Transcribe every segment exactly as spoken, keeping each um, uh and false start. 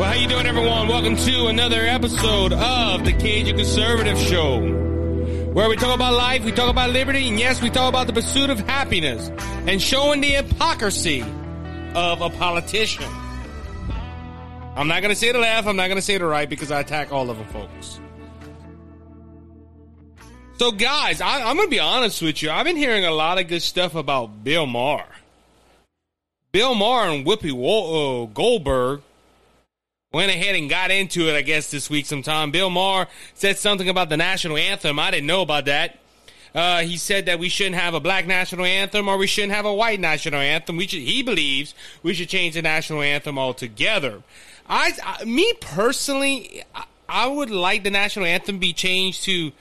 Well, how you doing, everyone? Welcome to another episode of the Cajun Conservative Show, where we talk about life, we talk about liberty, and yes, we talk about the pursuit of happiness and showing the hypocrisy of a politician. I'm not going to say the left, I'm not going to say the right, because I attack all of them, folks. So, guys, I, I'm going to be honest with you. I've been hearing a lot of good stuff about Bill Maher. Bill Maher and Whoopi Wo- uh, Goldberg went ahead and got into it, I guess, this week sometime. Bill Maher said something about the national anthem. I didn't know about that. Uh, he said that we shouldn't have a black national anthem or we shouldn't have a white national anthem. We should, he believes we should change the national anthem altogether. I, I me personally, I, I would like the national anthem be changed to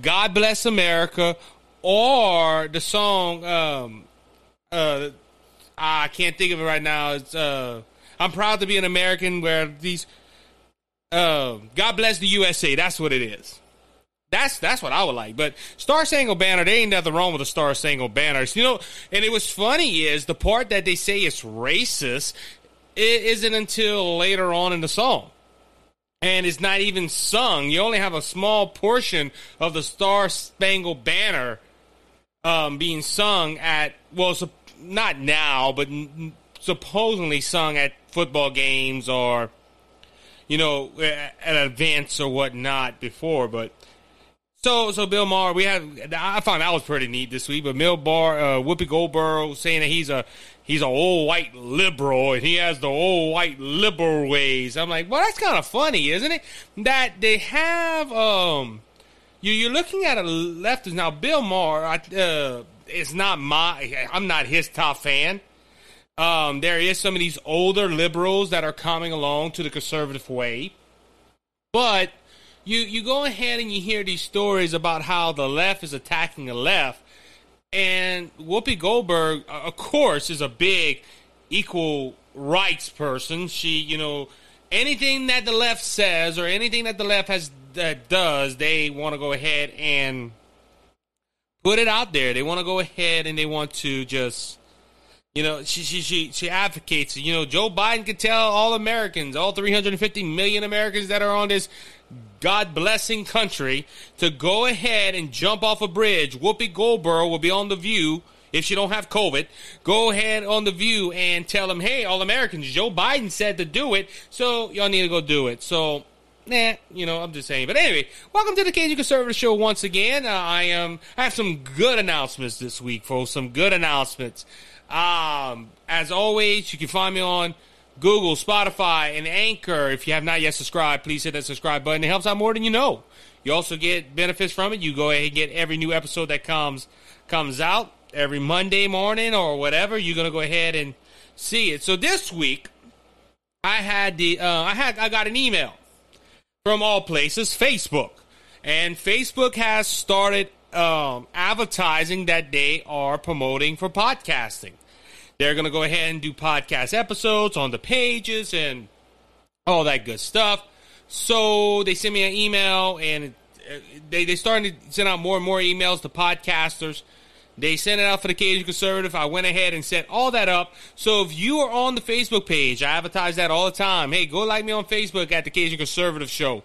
God Bless America or the song, um, uh, I can't think of it right now. It's, uh, I'm proud to be an American, where these, uh, God Bless the U S A. That's what it is. That's, that's what I would like. But Star Spangled Banner, there ain't nothing wrong with the Star Spangled Banner. You know, and it was funny is the part that they say is racist, it isn't until later on in the song. And it's not even sung. You only have a small portion of the Star Spangled Banner um, being sung at, well, so, not now, but n- supposedly sung at football games or, you know, at, at events or whatnot before. But so, so Bill Maher, we have. I found that was pretty neat this week. But Bill Maher, uh, Whoopi Goldberg saying that he's a he's an old white liberal and he has the old white liberal ways. I'm like, well, that's kind of funny, isn't it? That they have. Um, you you're looking at a leftist now. Bill Maher, I, uh, it's not my. I'm not his top fan. Um, there is some of these older liberals that are coming along to the conservative way, but. You you go ahead and you hear these stories about how the left is attacking the left. And Whoopi Goldberg, of course, is a big equal rights person. She, you know, anything that the left says or anything that the left has that does, they want to go ahead and put it out there. They want to go ahead and they want to just, you know, she she she, she advocates. You know, Joe Biden could tell all Americans, all three hundred fifty million Americans that are on this God blessing country, to go ahead and jump off a bridge. Whoopi Goldberg will be on The View, if she don't have COVID, go ahead on The View and tell them, hey, all Americans, Joe Biden said to do it, so y'all need to go do it. So, nah, you know, I'm just saying. But anyway, welcome to the Cajun Conservative Show once again. Uh, I am. I have some good announcements this week, folks, some good announcements. Um, as always, you can find me on Google, Spotify, and Anchor. If you have not yet subscribed, please hit that subscribe button. It helps out more than you know. You also get benefits from it. You go ahead and get every new episode that comes comes out every Monday morning or whatever. You're gonna go ahead and see it. So this week, I had the uh, I had I got an email from all places, Facebook, and Facebook has started um, advertising that they are promoting for podcasting. They're going to go ahead and do podcast episodes on the pages and all that good stuff. So they sent me an email, and they they started to send out more and more emails to podcasters. They sent it out for the Cajun Conservative. I went ahead and set all that up. So if you are on the Facebook page, I advertise that all the time. Hey, go like me on Facebook at the Cajun Conservative Show.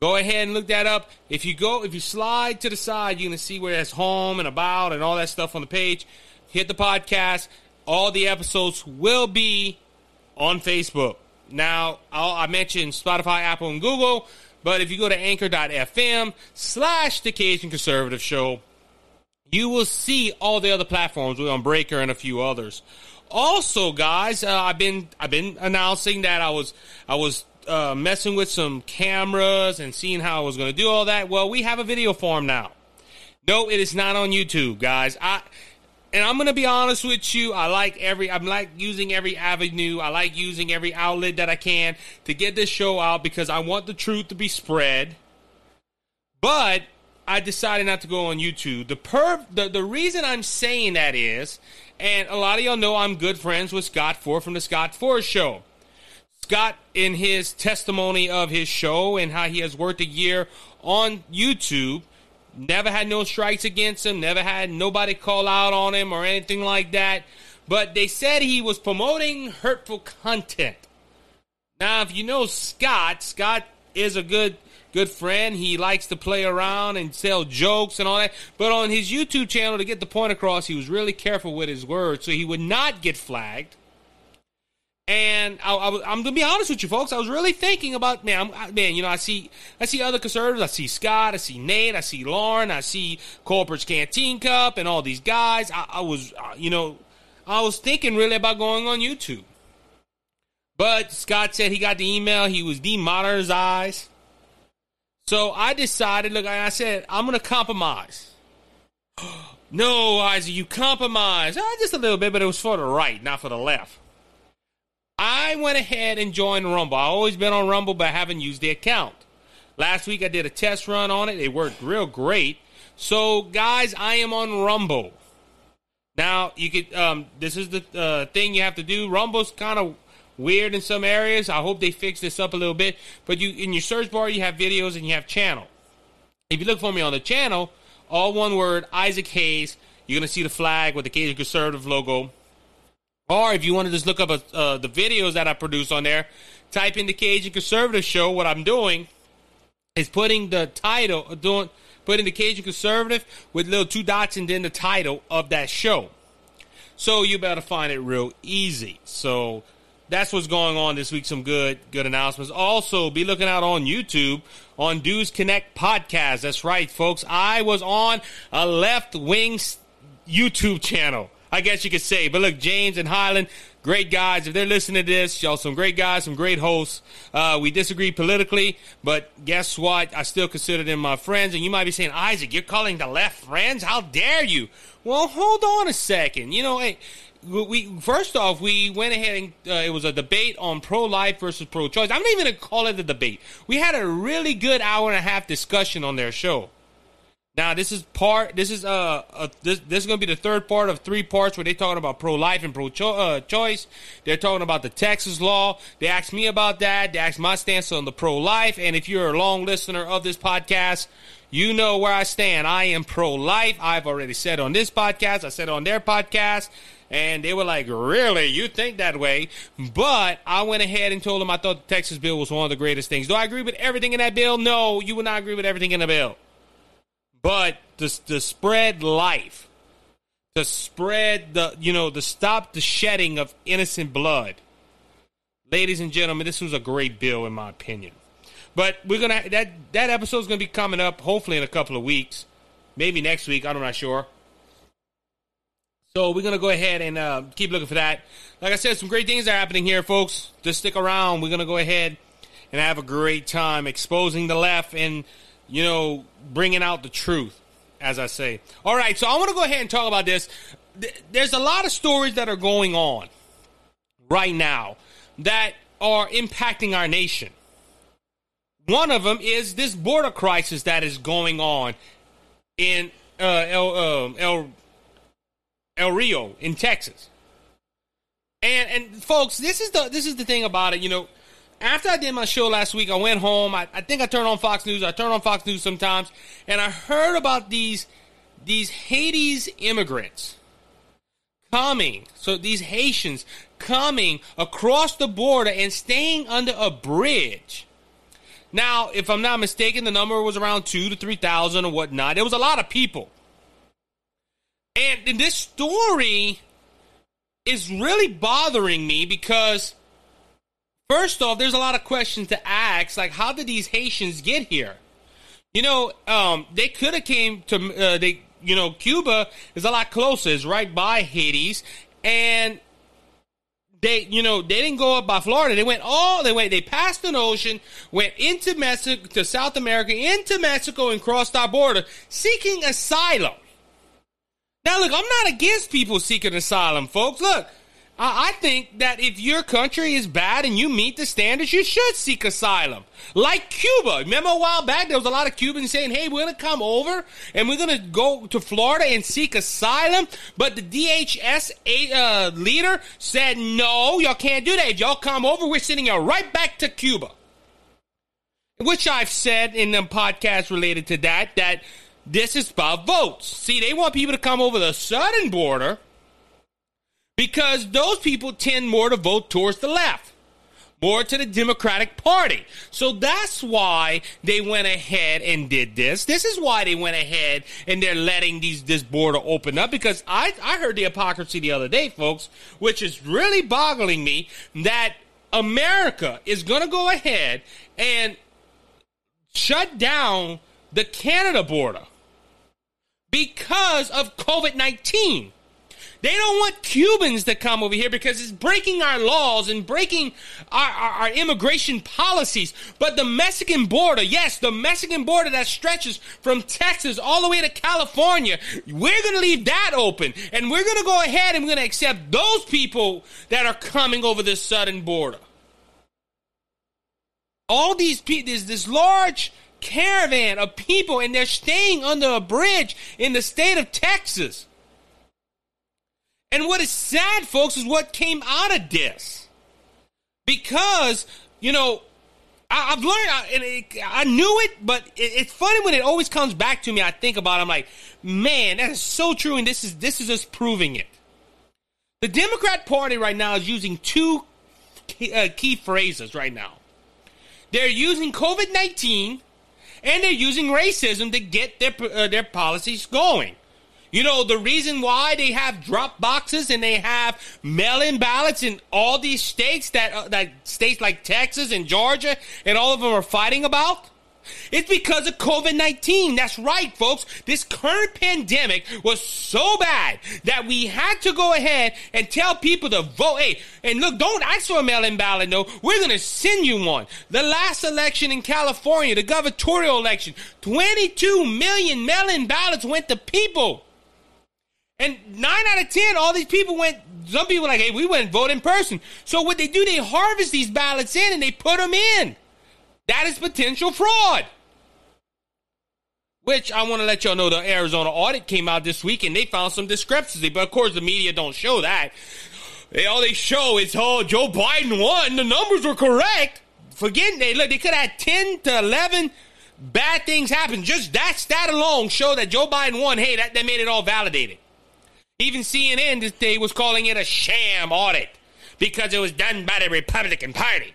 Go ahead and look that up. If you go, if you slide to the side, you're going to see where that's home and about and all that stuff on the page. Hit the podcast. All the episodes will be on Facebook. Now, I'll, I mentioned Spotify, Apple, and Google, but if you go to anchor.fm slash the Cajun Conservative Show, you will see all the other platforms. We're on Breaker and a few others. Also, guys, uh, I've been I've been announcing that I was I was uh, messing with some cameras and seeing how I was going to do all that. Well, we have a video form now. No, it is not on YouTube, guys. I. And I'm going to be honest with you, I like every, I'm like using every avenue, I like using every outlet that I can to get this show out because I want the truth to be spread. But I decided not to go on YouTube. The per, the, the reason I'm saying that is, and a lot of y'all know I'm good friends with Scott Ford from the Scott Ford Show. Scott, in his testimony of his show and how he has worked a year on YouTube, never had no strikes against him, never had nobody call out on him or anything like that. But they said he was promoting hurtful content. Now, if you know Scott, Scott is a good good friend. He likes to play around and tell jokes and all that. But on his YouTube channel, to get the point across, he was really careful with his words, so he would not get flagged. And I, I, I'm gonna be honest with you, folks. I was really thinking about, man, I'm, man. You know, I see, I see other conservatives. I see Scott. I see Nate. I see Lauren. I see Corporate's Canteen Cup and all these guys. I, I was, uh, you know, I was thinking really about going on YouTube. But Scott said he got the email. He was demonetized. So I decided. Look, I said I'm gonna compromise. No, Isaac, you compromised. Oh, just a little bit, but it was for the right, not for the left. I went ahead and joined Rumble. I've always been on Rumble, but I haven't used the account. Last week, I did a test run on it. It worked real great. So, guys, I am on Rumble. Now, you could. Um, this is the uh, thing you have to do. Rumble's kind of weird in some areas. I hope they fix this up a little bit. But you, in your search bar, you have videos and you have channel. If you look for me on the channel, all one word, Isaac Hayes, you're going to see the flag with the Cajun Conservative logo. Or if you want to just look up a, uh, the videos that I produce on there, type in the Cajun Conservative Show. What I'm doing is putting the title, doing putting the Cajun Conservative with little two dots and then the title of that show. So you better find it real easy. So that's what's going on this week. Some good, good announcements. Also, be looking out on YouTube on Dudes Connect Podcast. That's right, folks. I was on a left-wing YouTube channel, I guess you could say. But look, James and Hyland, great guys. If they're listening to this, y'all some great guys, some great hosts. Uh, we disagree politically, but guess what? I still consider them my friends. And you might be saying, Isaac, you're calling the left friends? How dare you? Well, hold on a second. You know, hey, we first off, we went ahead and uh, it was a debate on pro-life versus pro-choice. I'm not even going to call it a debate. We had a really good hour and a half discussion on their show. Now, this is part. This is uh, uh this, this is gonna be the third part of three parts where they're talking about pro-life and pro-choice. Uh, they're talking about the Texas law. They asked me about that. They asked my stance on the pro-life. And if you're a long listener of this podcast, you know where I stand. I am pro-life. I've already said on this podcast. I said on their podcast, and they were like, "Really? You think that way?" But I went ahead and told them I thought the Texas bill was one of the greatest things. Do I agree with everything in that bill? No, you would not agree with everything in the bill. But to, to spread life, to spread the, you know, to stop the shedding of innocent blood. Ladies and gentlemen, this was a great bill in my opinion. But we're going to, that, that episode is going to be coming up hopefully in a couple of weeks. Maybe next week, I'm not sure. So we're going to go ahead and uh, keep looking for that. Like I said, some great things are happening here, folks. Just stick around. We're going to go ahead and have a great time exposing the left and, you know, bringing out the truth, as I say. All right, so I want to go ahead and talk about this. There's a lot of stories that are going on right now that are impacting our nation. One of them is this border crisis that is going on in uh, El, uh, El, El Rio in Texas. And and folks, this is the this is the thing about it, you know. After I did my show last week, I went home. I, I think I turned on Fox News. I turn on Fox News sometimes. And I heard about these these Haiti's immigrants coming. So these Haitians coming across the border and staying under a bridge. Now, if I'm not mistaken, the number was around two thousand to three thousand or whatnot. It was a lot of people. And, and this story is really bothering me because, first off, there's a lot of questions to ask, like how did these Haitians get here? You know, um, they could have came to, uh, they, you know, Cuba is a lot closer, it's right by Haiti's, and they, you know, they didn't go up by Florida. They went all the way. They passed an ocean, went into Mexico, to South America, into Mexico, and crossed our border seeking asylum. Now, look, I'm not against people seeking asylum, folks. Look. I think that if your country is bad and you meet the standards, you should seek asylum. Like Cuba. Remember a while back, there was a lot of Cubans saying, hey, we're going to come over and we're going to go to Florida and seek asylum. But the D H S uh, leader said, no, y'all can't do that. If y'all come over, we're sending y'all right back to Cuba. Which I've said in the podcast related to that, that this is about votes. See, they want people to come over the southern border, because those people tend more to vote towards the left. more to the Democratic Party. So that's why they went ahead and did this. This is why they went ahead and they're letting these this border open up, because I, I heard the hypocrisy the other day, folks, which is really boggling me, that America is going to go ahead and shut down the Canada border because of COVID nineteen. They don't want Cubans to come over here because it's breaking our laws and breaking our, our, our immigration policies. But the Mexican border, yes, the Mexican border that stretches from Texas all the way to California, we're going to leave that open. And we're going to go ahead and we're going to accept those people that are coming over this southern border. All these people, there's this large caravan of people, and they're staying under a bridge in the state of Texas. And what is sad, folks, is what came out of this. Because, you know, I, I've learned, I, and it, I knew it, but it, it's funny when it always comes back to me. I think about it, I'm like, man, that is so true, and this is this is us proving it. The Democrat Party right now is using two key, uh, key phrases right now. They're using COVID nineteen, and they're using racism to get their uh, their policies going. You know, the reason why they have drop boxes and they have mail-in ballots in all these states that, uh, that states like Texas and Georgia and all of them are fighting about? It's because of COVID nineteen. That's right, folks. This current pandemic was so bad that we had to go ahead and tell people to vote. Hey, and look, don't ask for a mail-in ballot, no. We're going to send you one. The last election in California, the gubernatorial election, twenty-two million mail-in ballots went to people. And nine out of ten, all these people went, some people were like, hey, we went and vote in person. So what they do, they harvest these ballots in and they put them in. That is potential fraud. Which I want to let y'all know the Arizona audit came out this week and they found some discrepancy. But of course the media don't show that. They, all they show is, oh, Joe Biden won. The numbers were correct. Forget they look, they could have had ten to eleven bad things happen. Just that stat alone showed that Joe Biden won. Hey, that, that made it all validated. Even C N N this day was calling it a sham audit because it was done by the Republican Party.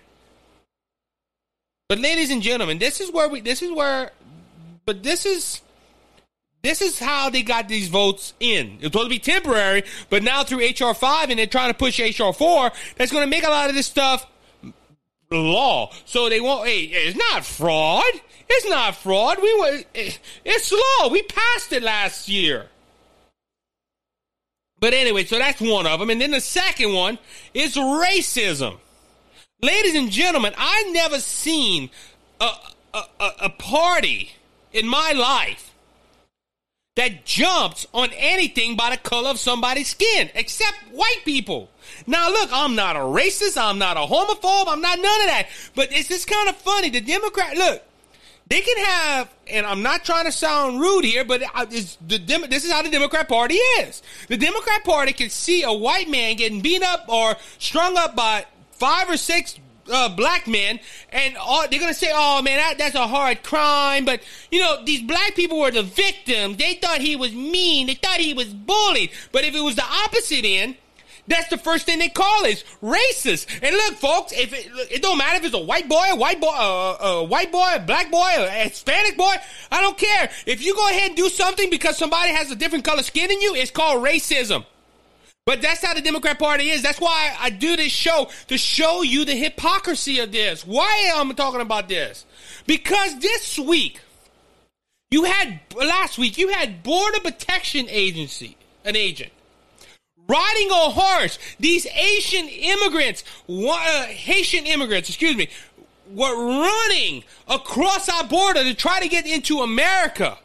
But ladies and gentlemen, this is where we, this is where, but this is, this is how they got these votes in. It's supposed to be temporary, but now through H R five and they're trying to push H R four, that's going to make a lot of this stuff law. So they won't, hey, it's not fraud. It's not fraud. We were, it's law. We passed it last year. But anyway, so that's one of them. And then the second one is racism. Ladies and gentlemen, I've never seen a, a, a party in my life that jumps on anything by the color of somebody's skin, except white people. Now, look, I'm not a racist. I'm not a homophobe. I'm not none of that. But it's just kind of funny. The Democrat, look. They can have, and I'm not trying to sound rude here, but it's the Dem- this is how the Democrat Party is. The Democrat Party can see a white man getting beat up or strung up by five or six uh, black men, and all, they're going to say, oh, man, that, that's a hard crime. But, you know, these black people were the victim. They thought he was mean. They thought he was bullied. But if it was the opposite end, that's the first thing they call is racist. And look, folks, if it, it don't matter if it's a white boy, a white boy, a, a white boy, a black boy, a Hispanic boy, I don't care. If you go ahead and do something because somebody has a different color skin than you, it's called racism. But that's how the Democrat Party is. That's why I do this show, to show you the hypocrisy of this. Why am I talking about this? Because this week, you had, last week, you had Border Protection Agency, an agent, riding a horse. These Asian immigrants, uh, Haitian immigrants, excuse me, were running across our border to try to get into America.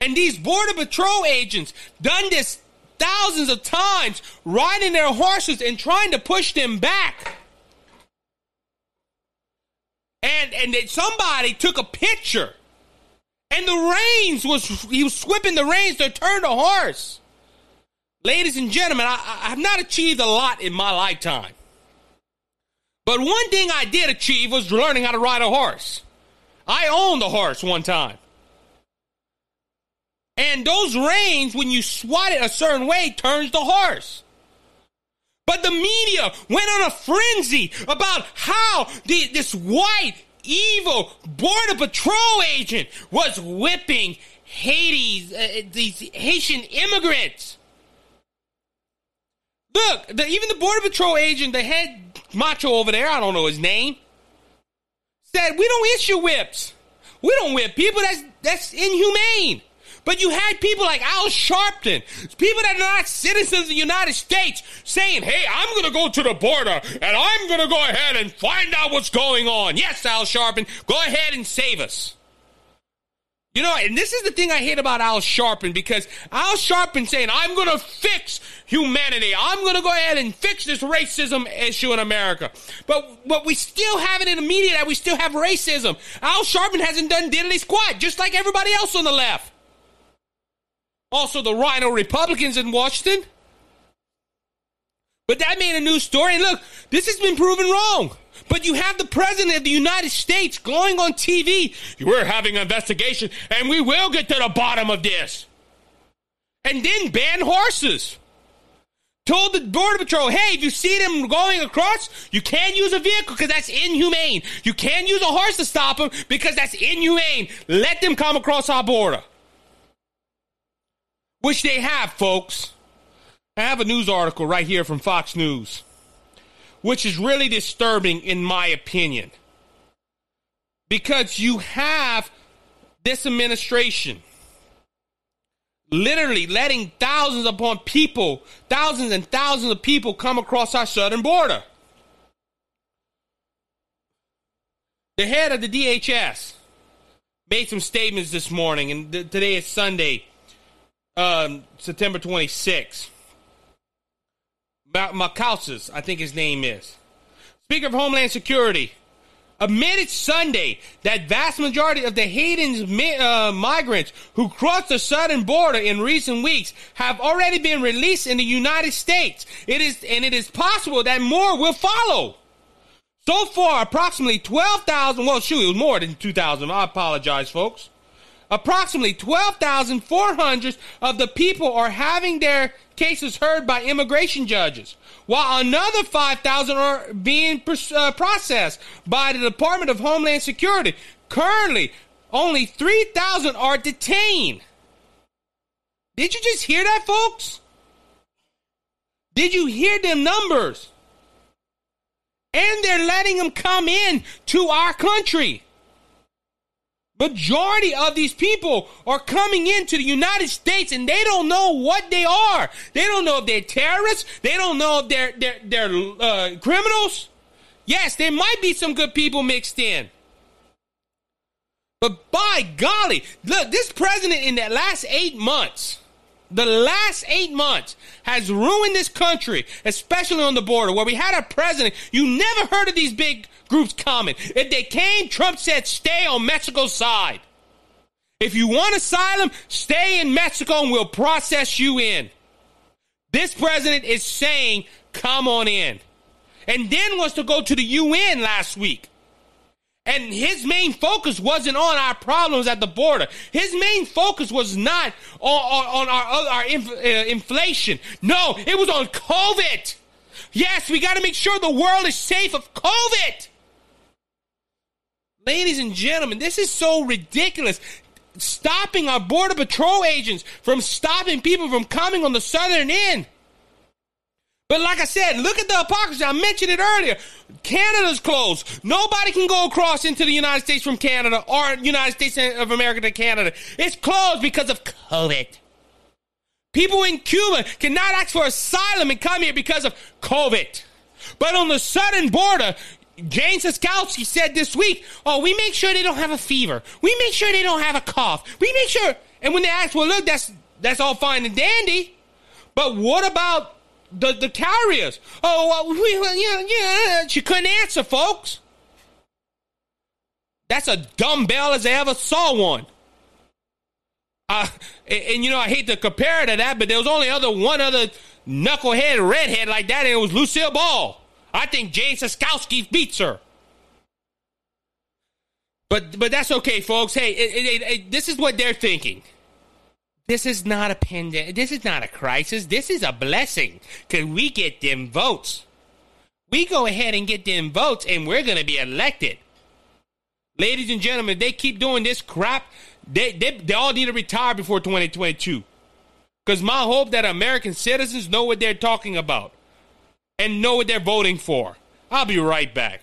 And these Border Patrol agents done this thousands of times, riding their horses and trying to push them back. And and then somebody took a picture, and the reins was, he was whipping the reins to turn the horse. Ladies and gentlemen, I, I have not achieved a lot in my lifetime. But one thing I did achieve was learning how to ride a horse. I owned a horse one time. And those reins, when you swat it a certain way, turns the horse. But the media went on a frenzy about how the, this white, evil Border Patrol agent was whipping Haiti's, uh, these Haitian immigrants. Look, the, even the Border Patrol agent, the head macho over there, I don't know his name, said, we don't issue whips. We don't whip people. That's, that's inhumane. But you had people like Al Sharpton, people that are not citizens of the United States, saying, hey, I'm going to go to the border, and I'm going to go ahead and find out what's going on. Yes, Al Sharpton, go ahead and save us. You know, and this is the thing I hate about Al Sharpton, because Al Sharpton saying, I'm going to fix humanity. I'm going to go ahead and fix this racism issue in America. But but we still have it in the media that we still have racism. Al Sharpton hasn't done diddly squat, just like everybody else on the left. Also, the Rhino Republicans in Washington. But that made a new story. And look, this has been proven wrong. But you have the president of the United States going on T V. We're having an investigation, and we will get to the bottom of this. And then ban horses. Told the Border Patrol, hey, if you see them going across, you can't use a vehicle because that's inhumane. You can't use a horse to stop them because that's inhumane. Let them come across our border. Which they have, folks. I have a news article right here from Fox News, which is really disturbing in my opinion. Because you have this administration literally letting thousands upon people, thousands and thousands of people come across our southern border. The head of the D H S made some statements this morning, and th- today is Sunday. Um, September twenty-sixth. Mayorkas, I think his name is. Speaker of Homeland Security admitted Sunday that vast majority of the Haitian uh, migrants who crossed the southern border in recent weeks have already been released in the United States. It is, and it is possible that more will follow. So far, approximately twelve thousand, well, shoot, it was more than two thousand. I apologize, folks. Approximately twelve thousand four hundred of the people are having their cases heard by immigration judges, while another five thousand are being uh, processed by the Department of Homeland Security. Currently, only three thousand are detained. Did you just hear that, folks? Did you hear them numbers? And they're letting them come in to our country. Majority of these people are coming into the United States and they don't know what they are. They don't know if they're terrorists. They don't know if they're, they're, they're uh, criminals. Yes, there might be some good people mixed in. But by golly, look, this president in the last eight months, the last eight months has ruined this country, especially on the border where we had a president. You never heard of these big groups coming. If they came, Trump said, stay on Mexico's side. If you want asylum, stay in Mexico and we'll process you in. This president is saying, come on in. And then wants to go to the U N last week. And his main focus wasn't on our problems at the border. His main focus was not on, on, on our, our inf- uh, inflation. No, it was on COVID. Yes, we got to make sure the world is safe of COVID. Ladies and gentlemen, this is so ridiculous. Stopping our Border Patrol agents from stopping people from coming on the southern end. But like I said, look at the hypocrisy. I mentioned it earlier. Canada's closed. Nobody can go across into the United States from Canada or United States of America to Canada. It's closed because of COVID. People in Cuba cannot ask for asylum and come here because of COVID. But on the southern border, Jane Siskowski said this week, oh, we make sure they don't have a fever. We make sure they don't have a cough. We make sure. And when they ask, well, look, that's, that's all fine and dandy. But what about The the carriers? Oh, well, we, yeah, yeah. She couldn't answer, folks. That's a dumbbell as I ever saw one. Uh, and, and, you know, I hate to compare it to that, but there was only other one other knucklehead redhead like that, and it was Lucille Ball. I think Jane Siskowski beats her. But but that's okay, folks. Hey, it, it, it, this is what they're thinking. This is not a pandemic. This is not a crisis. This is a blessing because we get them votes. We go ahead and get them votes, and we're going to be elected. Ladies and gentlemen, if they keep doing this crap, they, they, they all need to retire before twenty twenty-two. Because my hope that American citizens know what they're talking about and know what they're voting for. I'll be right back.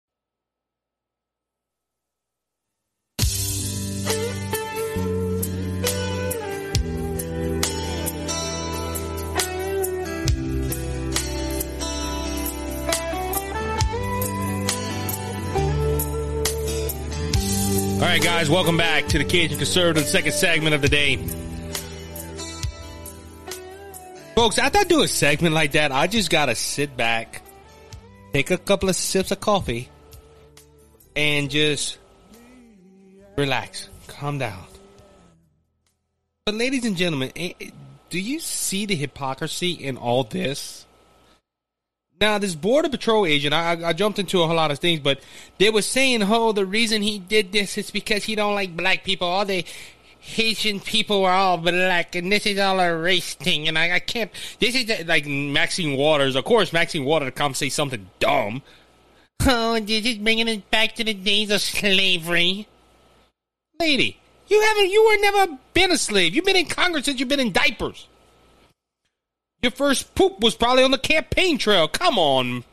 All right, guys, welcome back to the Cajun Conservative, second segment of the day. Folks, after I do a segment like that, I just got to sit back, take a couple of sips of coffee, and just relax, calm down. But ladies and gentlemen, do you see the hypocrisy in all this? Now, this Border Patrol agent, I, I jumped into a whole lot of things, but they were saying, oh, the reason he did this is because he don't like black people. All the Haitian people are all black, and this is all a race thing, and I, I can't. This is like Maxine Waters. Of course, Maxine Waters come say something dumb. Oh, this is bringing us back to the days of slavery. Lady, you haven't, you were never been a slave. You've been in Congress since you've been in diapers. Your first poop was probably on the campaign trail. Come on.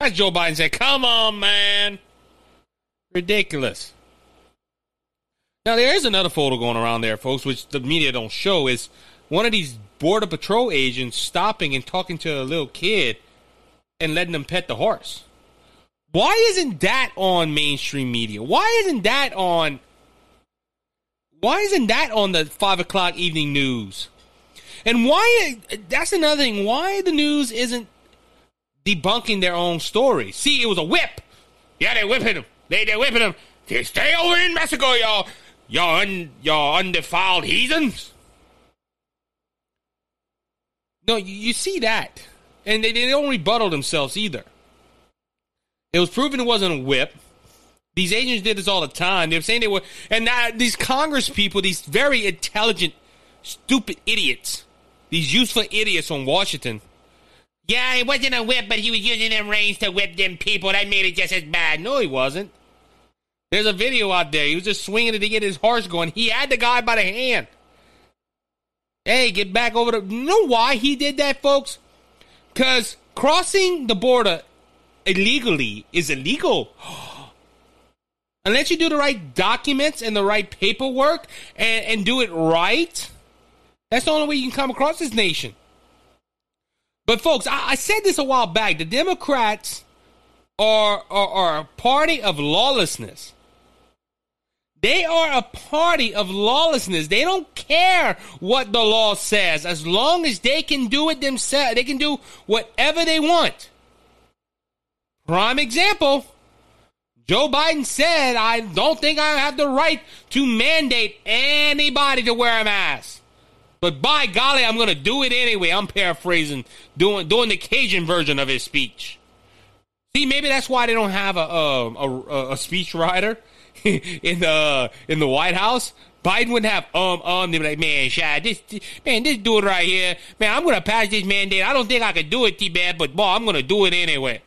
As Joe Biden said, come on, man. Ridiculous. Now, there is another photo going around there, folks, which the media don't show, is one of these Border Patrol agents stopping and talking to a little kid and letting them pet the horse. Why isn't that on mainstream media? Why isn't that on... Why isn't that on the five o'clock evening news? And why, that's another thing, why the news isn't debunking their own story. See, it was a whip. Yeah, they're whipping them. They, they're whipping them. They stay over in Mexico, y'all. Y'all, un, y'all undefiled heathens. No, you, you see that. And they, they don't rebuttal themselves either. It was proven it wasn't a whip. These agents did this all the time. They were saying they were, and now these Congress people, these very intelligent, stupid idiots. These useful idiots on Washington. Yeah, it wasn't a whip, but he was using them reins to whip them people. That made it just as bad. No, he wasn't. There's a video out there. He was just swinging it to get his horse going. He had the guy by the hand. Hey, get back over to... You know why he did that, folks? Because crossing the border illegally is illegal. Unless you do the right documents and the right paperwork and, and do it right... That's the only way you can come across this nation. But folks, I, I said this a while back. The Democrats are, are, are a party of lawlessness. They are a party of lawlessness. They don't care what the law says. As long as they can do it themselves, they can do whatever they want. Prime example. Joe Biden said, I don't think I have the right to mandate anybody to wear a mask. But by golly, I'm going to do it anyway. I'm paraphrasing, doing doing the Cajun version of his speech. See, maybe that's why they don't have a a, a, a speech writer in the in the White House. Biden wouldn't have um um. They'd be like, man, Shad, this man, this dude right here, man, I'm going to pass this mandate. I don't think I could do it, T-Bad, but boy, I'm going to do it anyway.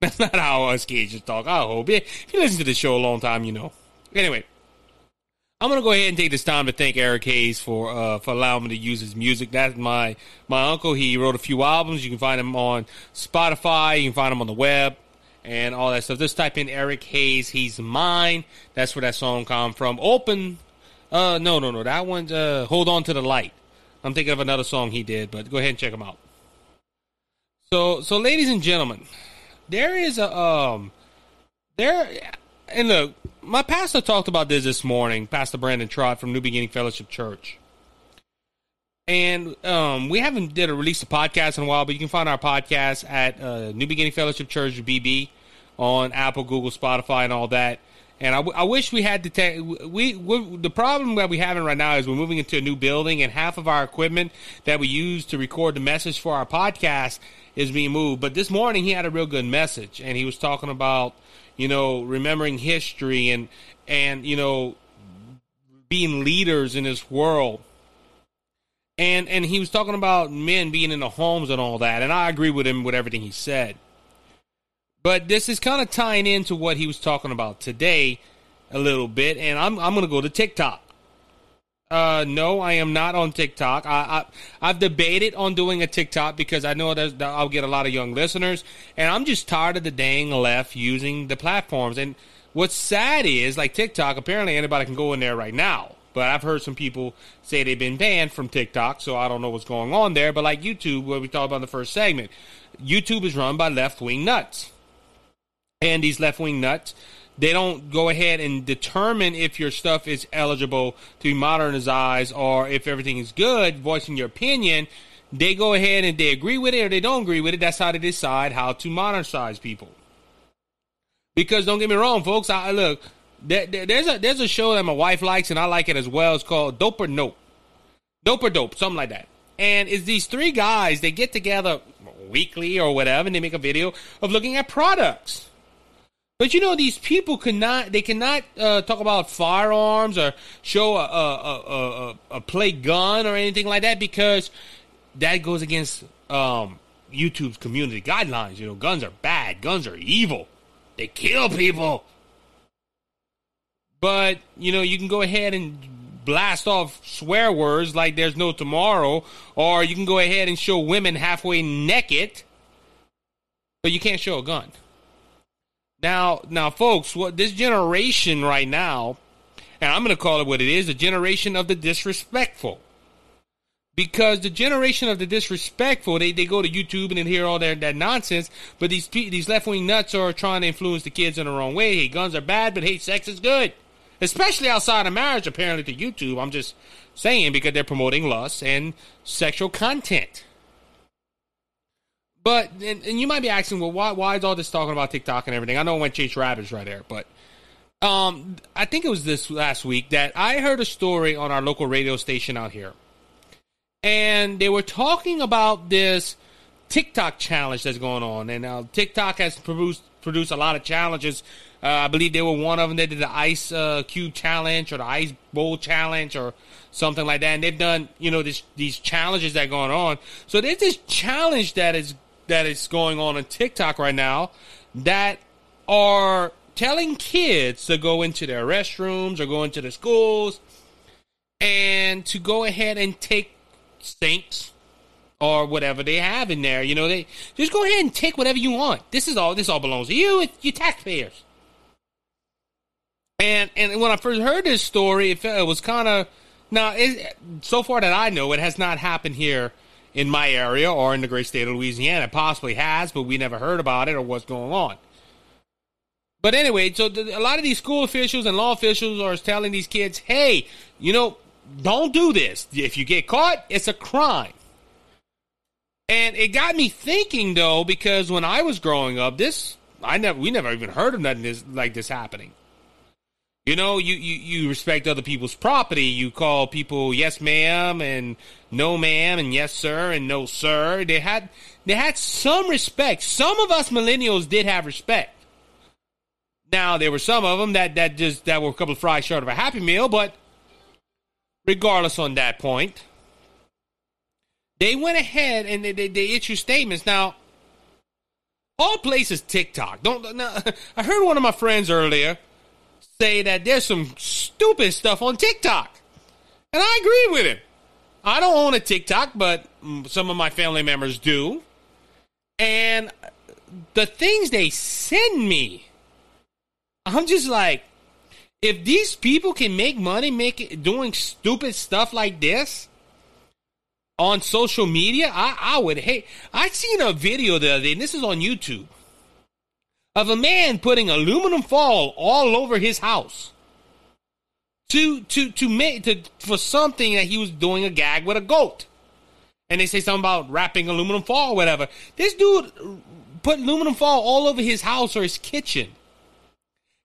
That's not how us Cajuns talk. I hope if you listen to the show a long time, you know. Anyway. I'm going to go ahead and take this time to thank Eric Hayes for uh, for allowing me to use his music. That's my my uncle. He wrote a few albums. You can find him on Spotify. You can find him on the web and all that stuff. Just type in Eric Hayes, He's Mine. That's where that song come from. Open. Uh, no, no, no. That one's uh, Hold On to the Light. I'm thinking of another song he did, but go ahead and check him out. So, so ladies and gentlemen, there is a um, there. And look, my pastor talked about this this morning, Pastor Brandon Trott from New Beginning Fellowship Church. And um, we haven't did a release a podcast in a while, but you can find our podcast at uh, New Beginning Fellowship Church B B on Apple, Google, Spotify, and all that. And I, w- I wish we had to take we we're, the problem that we having right now is we're moving into a new building, and half of our equipment that we use to record the message for our podcast is being moved. But this morning he had a real good message, and he was talking about, you know, remembering history and and you know, being leaders in this world. And and he was talking about men being in the homes and all that, and I agree with him with everything he said. But this is kind of tying into what he was talking about today a little bit, and I'm I'm going to go to TikTok. Uh, no, I am not on TikTok. I, I I've debated on doing a TikTok because I know that I'll get a lot of young listeners, and I'm just tired of the dang left using the platforms. And what's sad is, like TikTok, apparently anybody can go in there right now. But I've heard some people say they've been banned from TikTok, so I don't know what's going on there. But like YouTube, what we talked about in the first segment, YouTube is run by left-wing nuts. And these left-wing nuts, they don't go ahead and determine if your stuff is eligible to be modernized or if everything is good, voicing your opinion. They go ahead and they agree with it or they don't agree with it. That's how they decide how to modernize people. Because don't get me wrong, folks. I look, there, there, there's a there's a show that my wife likes and I like it as well. It's called Dope or Nope. Dope or Dope, something like that. And it's these three guys, they get together weekly or whatever, and they make a video of looking at products. But, you know, these people could not, they cannot uh, talk about firearms or show a, a, a, a play gun or anything like that because that goes against um, YouTube's community guidelines. You know, guns are bad. Guns are evil. They kill people. But, you know, you can go ahead and blast off swear words like there's no tomorrow, or you can go ahead and show women halfway naked, but you can't show a gun. Now, now, folks, what this generation right now, and I'm going to call it what it is, the generation of the disrespectful. Because the generation of the disrespectful, they, they go to YouTube and they hear all their, that nonsense, but these these left-wing nuts are trying to influence the kids in the wrong way. Hey, guns are bad, but hey, sex is good. Especially outside of marriage, apparently, to YouTube. I'm just saying because they're promoting lust and sexual content. But, and, and you might be asking, well, why why is all this talking about TikTok and everything? I know I went chase rabbits right there, but um, I think it was this last week that I heard a story on our local radio station out here. And they were talking about this TikTok challenge that's going on. And now uh, TikTok has produced, produced a lot of challenges. Uh, I believe they were one of them. They did the ice uh, cube challenge or the ice bowl challenge or something like that. And they've done, you know, this, these challenges that are going on. So there's this challenge that is that is going on on TikTok right now that are telling kids to go into their restrooms or go into the schools and to go ahead and take sinks or whatever they have in there. You know, they just go ahead and take whatever you want. This is all, this all belongs to you. It's your taxpayers. And, and when I first heard this story, it, it was kind of, now it, so far that I know, it has not happened here in my area or in the great state of Louisiana. It possibly has, but we never heard about it or what's going on. But anyway, so a lot of these school officials and law officials are telling these kids, hey, you know, don't do this. If you get caught, it's a crime. And it got me thinking, though, because when I was growing up, this I never we never even heard of nothing this, like this happening. You know, you, you, you respect other people's property. You call people yes, ma'am, and no, ma'am, and yes, sir, and no, sir. They had they had some respect. Some of us millennials did have respect. Now, there were some of them that, that, just, that were a couple of fries short of a Happy Meal, but regardless on that point, they went ahead and they, they, they issued statements. Now, all places TikTok. Don't, now, I heard one of my friends earlier say that there's some stupid stuff on TikTok. And I agree with him. I don't own a TikTok, but some of my family members do. And the things they send me, I'm just like, if these people can make money make it, doing stupid stuff like this on social media, I, I would hate. I seen a video the other day, and this is on YouTube, of a man putting aluminum foil all over his house to to to make to for something that he was doing a gag with a goat. And they say something about wrapping aluminum foil or whatever. This dude put aluminum foil all over his house or his kitchen.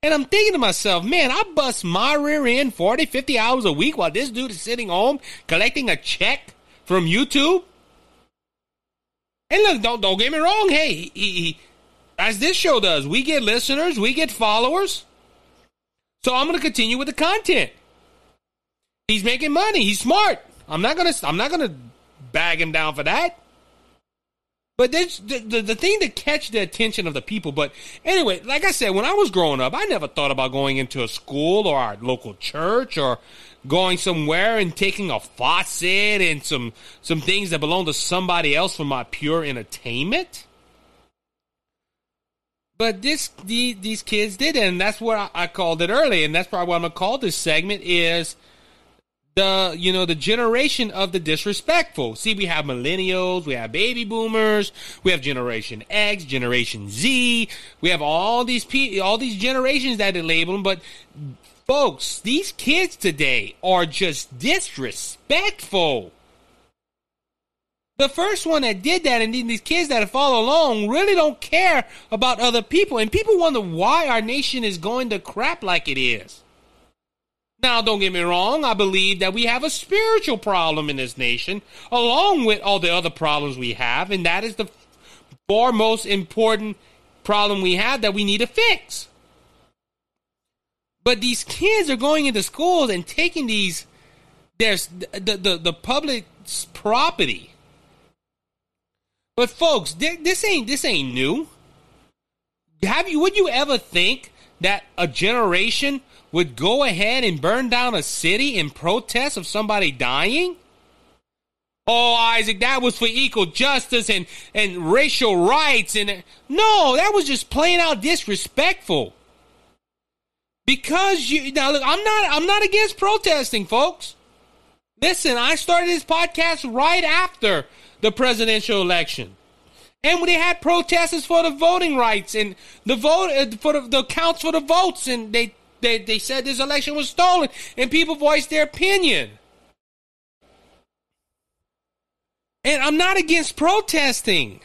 And I'm thinking to myself, man, I bust my rear end forty, fifty hours a week while this dude is sitting home collecting a check from YouTube. And look, don't don't get me wrong. Hey, he, he, as this show does, we get listeners, we get followers. So I'm going to continue with the content. He's making money. He's smart. I'm not going to I'm not going to bag him down for that. But this, the, the the thing that catch the attention of the people. But anyway, like I said, when I was growing up, I never thought about going into a school or our local church or going somewhere and taking a faucet and some some things that belong to somebody else for my pure entertainment. But this the, these kids did it, and that's what I, I called it early, and that's probably what I'm gonna call this segment is. The, you know, the generation of the disrespectful. See, we have millennials, we have baby boomers, we have Generation X, Generation Z. We have all these pe- all these generations that they label them. But folks, these kids today are just disrespectful. The first one that did that, and these kids that follow along really don't care about other people. And people wonder why our nation is going to crap like it is. Now, don't get me wrong, I believe that we have a spiritual problem in this nation, along with all the other problems we have, and that is the foremost important problem we have that we need to fix. But these kids are going into schools and taking these, there's the, the, the public's property. But folks, this ain't this ain't new. Have you? Would you ever think that a generation would go ahead and burn down a city in protest of somebody dying? Oh, Isaac, that was for equal justice and, and racial rights. And no, that was just plain out disrespectful. Because you now look, I'm not I'm not against protesting, folks. Listen, I started this podcast right after the presidential election. And when they had protesters for the voting rights and the vote for the, the counts for the votes, and they They they said this election was stolen, and people voiced their opinion. And I'm not against protesting.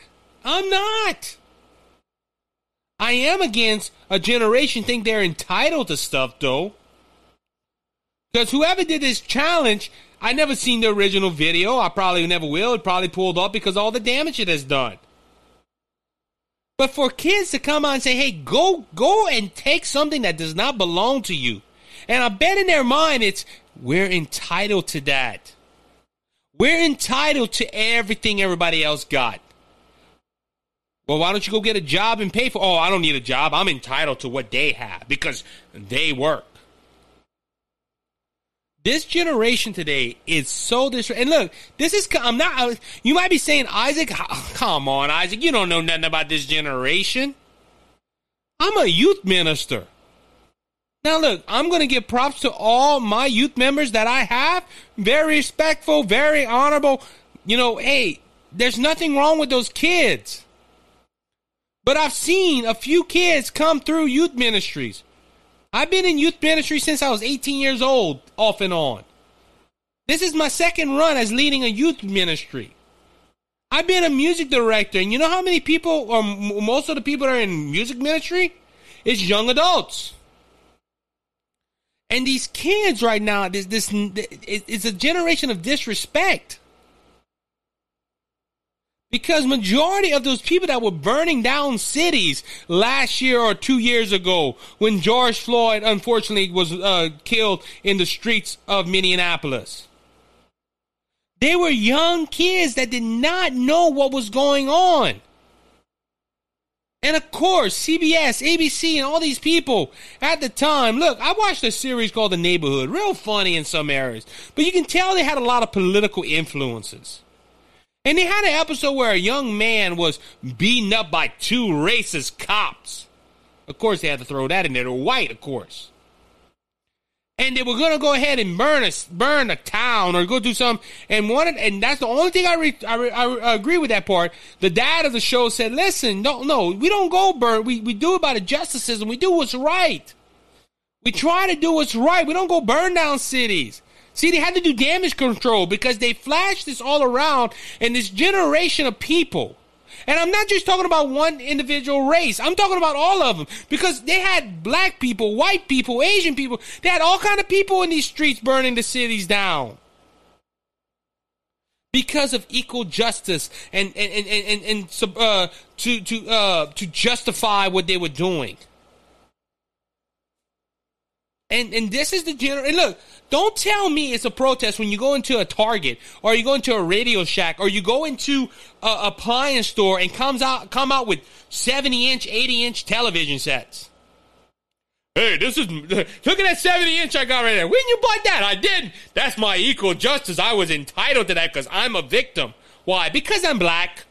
I'm not. I am against a generation think they're entitled to stuff, though. Because whoever did this challenge, I never seen the original video. I probably never will. It probably pulled up because all the damage it has done. But for kids to come out and say, hey, go go and take something that does not belong to you. And I bet in their mind it's, we're entitled to that. We're entitled to everything everybody else got. Well, why don't you go get a job and pay for, oh, I don't need a job. I'm entitled to what they have because they work. This generation today is so disrespectful. And look, this is, I'm not, you might be saying, Isaac, come on, Isaac, you don't know nothing about this generation. I'm a youth minister. Now look, I'm going to give props to all my youth members that I have. Very respectful, very honorable. You know, hey, there's nothing wrong with those kids. But I've seen a few kids come through youth ministries. I've been in youth ministry since I was eighteen years old, off and on. This is my second run as leading a youth ministry. I've been a music director, and you know how many people, or most of the people that are in music ministry? It's young adults. And these kids right now, this this it's a generation of disrespect. Because majority of those people that were burning down cities last year or two years ago when George Floyd, unfortunately, was uh, killed in the streets of Minneapolis. They were young kids that did not know what was going on. And of course, C B S, A B C, and all these people at the time. Look, I watched a series called The Neighborhood. Real funny in some areas. But you can tell they had a lot of political influences. And they had an episode where a young man was beaten up by two racist cops. Of course, they had to throw that in there. They're white, of course. and they were going to go ahead and burn a, burn a town or go do something. And wanted, and that's the only thing I, re, I, re, I agree with that part. The dad of the show said, listen, no, no, we don't go burn. We, we do it by the justice system. We do what's right. We try to do what's right. We don't go burn down cities. See, they had to do damage control because they flashed this all around and this generation of people. And I'm not just talking about one individual race. I'm talking about all of them, because they had black people, white people, Asian people. They had all kind of people in these streets burning the cities down because of equal justice and and and and, and, and uh, to to uh, to justify what they were doing. And and this is the general. And look, don't tell me it's a protest when you go into a Target or you go into a Radio Shack or you go into a appliance store and comes out come out with seventy inch, eighty inch television sets. Hey, this is look at that seventy inch I got right there. When you bought that, I did. That's my equal justice. I was entitled to that because I'm a victim. Why? Because I'm black.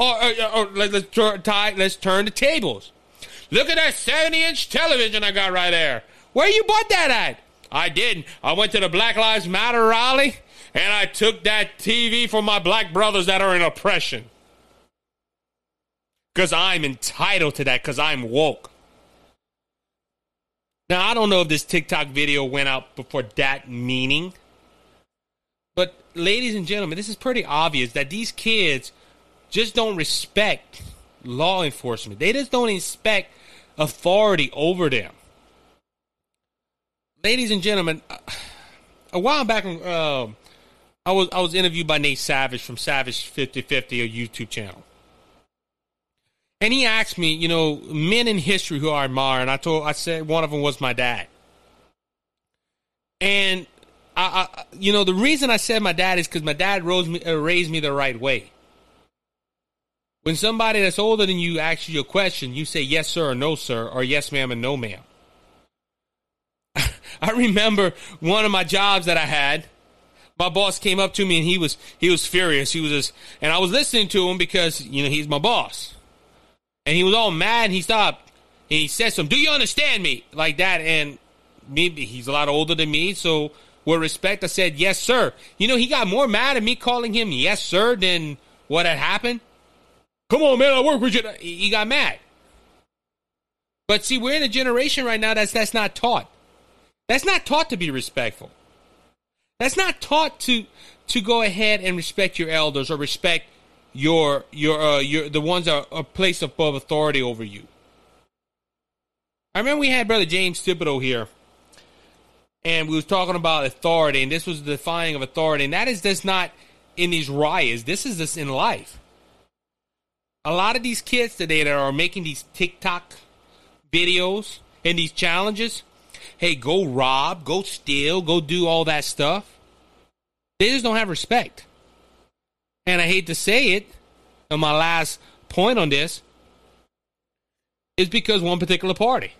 Or, or, or let's tie. Let's turn the tables. Look at that seventy inch television I got right there. Where you bought that at? I did. I went to the Black Lives Matter rally, and I took that T V for my black brothers that are in oppression. Because I'm entitled to that, because I'm woke. Now, I don't know if this TikTok video went out before that meaning. But, ladies and gentlemen, this is pretty obvious that these kids just don't respect law enforcement. They just don't respect authority over them. Ladies and gentlemen, a while back, uh, I was I was interviewed by Nate Savage from Savage fifty fifty, a YouTube channel, and he asked me, you know, men in history who I admire, and I told I said one of them was my dad, and I, I you know the reason I said my dad is because my dad raised me, uh, raised me the right way. When somebody that's older than you asks you a question, you say yes, sir, or no, sir, or yes, ma'am, and no, ma'am. I remember one of my jobs that I had, my boss came up to me, and he was he was furious. He was just, and I was listening to him because, you know, he's my boss. And he was all mad, and he stopped, and he said something, do you understand me? Like that, and maybe he's a lot older than me, so with respect, I said, yes, sir. You know, he got more mad at me calling him yes, sir, than what had happened. Come on, man, I work with you. He got mad. But see, we're in a generation right now that's that's not taught. That's not taught to be respectful. That's not taught to to go ahead and respect your elders or respect your your uh, your the ones that are placed above authority over you. I remember we had Brother James Thibodeau here, and we was talking about authority, and this was the defining of authority, and that is just not in these riots. This is just in life. A lot of these kids today that are making these TikTok videos and these challenges, hey, go rob, go steal, go do all that stuff. They just don't have respect. And I hate to say it, and my last point on this is because one particular party.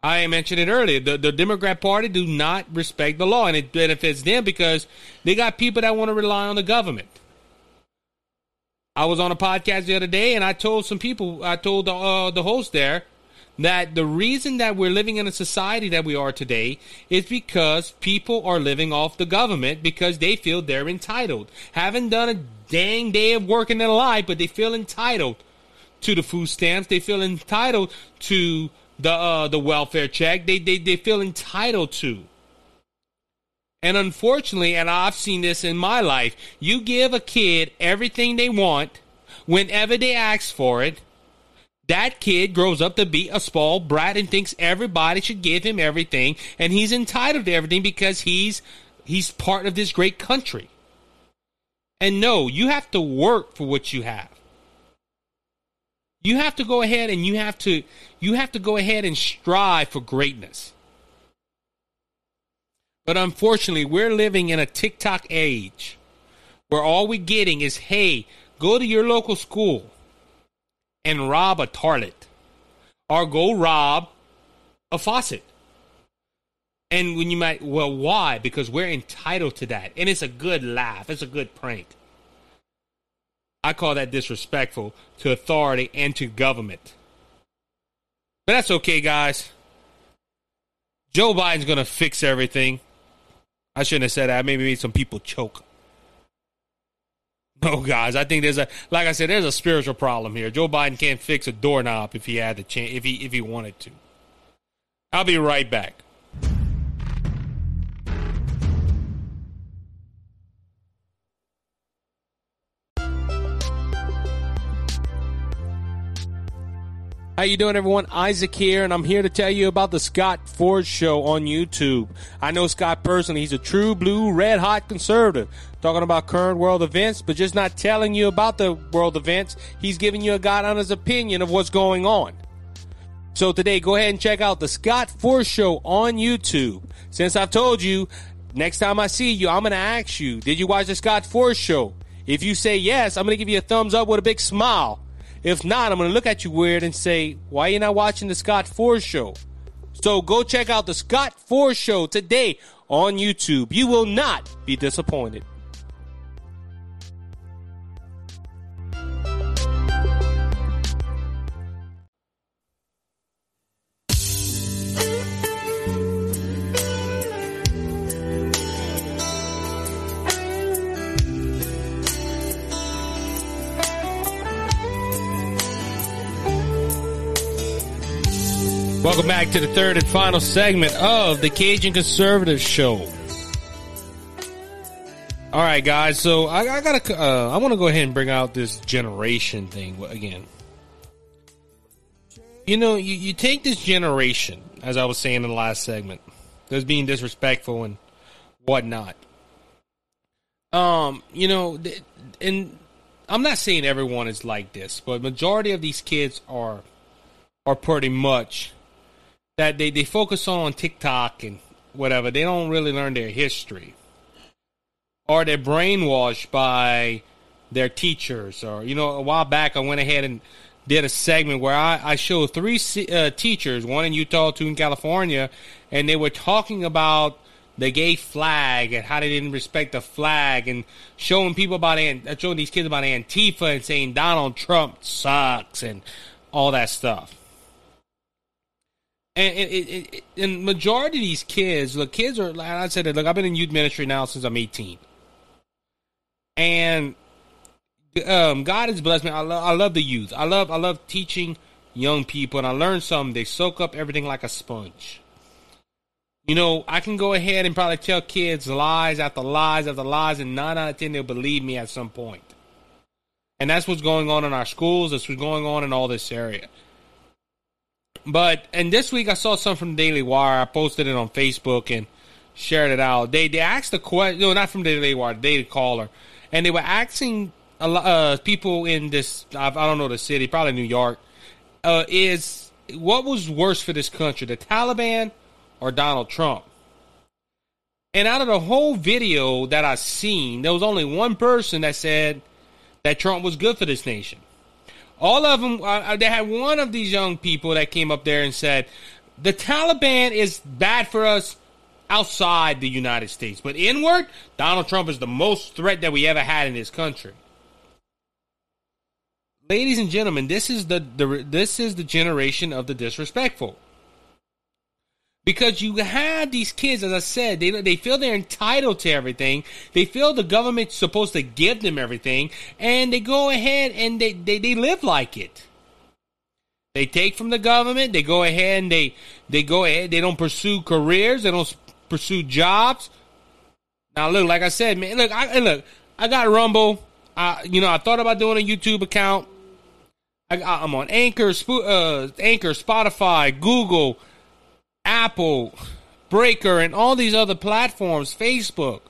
I mentioned it earlier. The, the Democrat Party do not respect the law, and it benefits them because they got people that want to rely on the government. I was on a podcast the other day, and I told some people, I told the, uh, the host there, that the reason that we're living in a society that we are today is because people are living off the government because they feel they're entitled. Haven't done a dang day of work in their life, but they feel entitled to the food stamps. They feel entitled to the uh, the welfare check. They, they, they feel entitled to. And unfortunately, and I've seen this in my life, you give a kid everything they want whenever they ask for it, that kid grows up to be a small brat and thinks everybody should give him everything, and he's entitled to everything because he's he's part of this great country. And no, you have to work for what you have. You have to go ahead and you have to you have to go ahead and strive for greatness. But unfortunately, we're living in a TikTok age where all we're getting is, hey, go to your local school and rob a toilet or go rob a faucet. And when you might, well, why? Because we're entitled to that. And it's a good laugh. It's a good prank. I call that disrespectful to authority and to government. But that's okay, guys. Joe Biden's going to fix everything. I shouldn't have said that. I maybe made some people choke. No, guys, I think there's a, like I said, there's a spiritual problem here. Joe Biden can't fix a doorknob if he had the chance, if he if he wanted to. I'll be right back. How you doing, everyone? Isaac here, and I'm here to tell you about the Scott Ford Show on YouTube. I know Scott personally. He's a true blue, red-hot conservative, talking about current world events, but just not telling you about the world events. He's giving you a guide on his opinion of what's going on. So today, go ahead and check out the Scott Ford Show on YouTube. Since I've told you, next time I see you, I'm going to ask you, did you watch the Scott Ford Show? If you say yes, I'm going to give you a thumbs up with a big smile. If not, I'm going to look at you weird and say, why are you not watching the Scott Ford Show? So go check out the Scott Ford Show today on YouTube. You will not be disappointed. Welcome back to the third and final segment of the Cajun Conservative Show. All right, guys. So I, I gotta, uh, I want to go ahead and bring out this generation thing again. You know, you, you take this generation, as I was saying in the last segment, there's being disrespectful and whatnot. Um, you know, and I'm not saying everyone is like this, but majority of these kids are are pretty much. That they, they focus on TikTok and whatever. They don't really learn their history. Or they're brainwashed by their teachers. Or, you know, a while back I went ahead and did a segment where I, I showed three uh, teachers, one in Utah, two in California, and they were talking about the gay flag and how they didn't respect the flag and showing people about, showing these kids about Antifa and saying Donald Trump sucks and all that stuff. And it, it, it, and majority of these kids, look, kids are, like I said, look, I've been in youth ministry now since I'm eighteen. And um, God has blessed me. I, lo- I love the youth. I love I love teaching young people, and I learned something. They soak up everything like a sponge. You know, I can go ahead and probably tell kids lies after lies after lies, and nine out of ten, they'll believe me at some point. And that's what's going on in our schools. That's what's going on in all this area. But, and this week I saw something from the Daily Wire. I posted it on Facebook and shared it out. They they asked the question, no, not from the Daily Wire, the Daily Caller. And they were asking a lot, uh, people in this, I don't know the city, probably New York, uh, is what was worse for this country, the Taliban or Donald Trump? And out of the whole video that I seen, there was only one person that said that Trump was good for this nation. All of them, uh, they had one of these young people that came up there and said, the Taliban is bad for us outside the United States. But inward, Donald Trump is the most threat that we ever had in this country. Ladies and gentlemen, this is the, the this is the generation of the disrespectful. Because you had these kids, as I said, they they feel they're entitled to everything. They feel the government's supposed to give them everything. And they go ahead and they, they, they live like it. They take from the government. They go ahead and they, they go ahead. They don't pursue careers. They don't pursue jobs. Now, look, like I said, man, look, I look, I got Rumble. I, you know, I thought about doing a YouTube account. I, I'm on Anchor, uh, Anchor, Spotify, Google, Apple, Breaker, and all these other platforms, Facebook.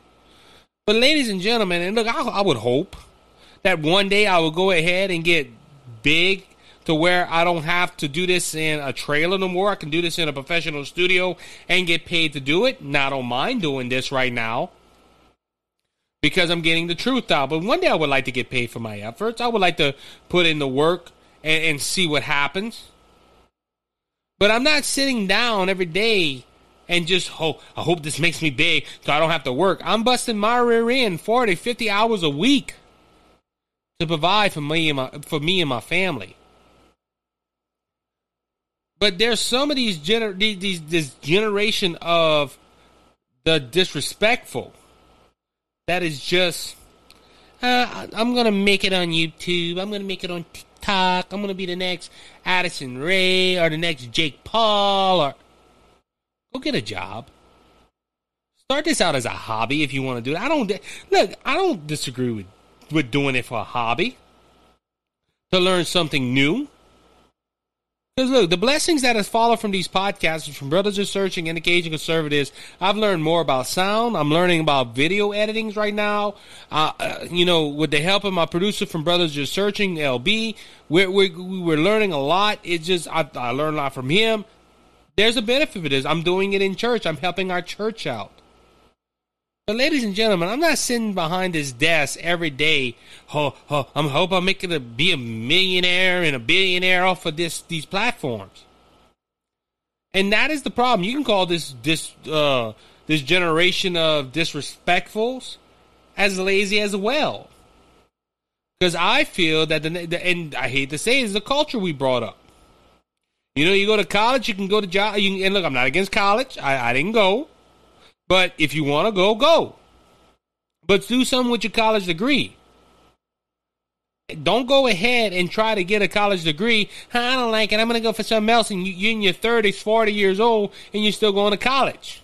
But ladies and gentlemen, and look, I, I would hope that one day I will go ahead and get big to where I don't have to do this in a trailer no more. I can do this in a professional studio and get paid to do it. Now, I don't mind doing this right now because I'm getting the truth out. But one day I would like to get paid for my efforts. I would like to put in the work and, and see what happens. But I'm not sitting down every day and just, oh, I hope this makes me big so I don't have to work. I'm busting my rear end forty, fifty hours a week to provide for me and my, for me and my family. But there's some of these, gener- these, these this generation of the disrespectful that is just, uh, I'm going to make it on YouTube. I'm going to make it on TikTok. I'm going to be the next Addison Rae or the next Jake Paul. Or go get a job. Start this out as a hobby if you want to do it. I don't, look, I don't disagree with, with doing it for a hobby. To learn something new. Because look, the blessings that has followed from these podcasts, from Brothers Just Searching and the Cajun Conservatives, I've learned more about sound. I'm learning about video editings right now. Uh, uh, you know, with the help of my producer from Brothers Just Searching, L B, we're, we're, we're learning a lot. It's just, I, I learned a lot from him. There's a benefit for this. I'm doing it in church. I'm helping our church out. But ladies and gentlemen, I'm not sitting behind this desk every day. Oh, oh, I hope I'm making to be a millionaire and a billionaire off of this these platforms. And that is the problem. You can call this this uh, this generation of disrespectfuls as lazy as well. Because I feel that the, the and I hate to say it, is the culture we brought up. You know, you go to college, you can go to job. You can, and look, I'm not against college. I, I didn't go. But if you want to go, go. But do something with your college degree. Don't go ahead and try to get a college degree. I don't like it. I'm going to go for something else. And you, you're in your thirties, forty years old, and you're still going to college.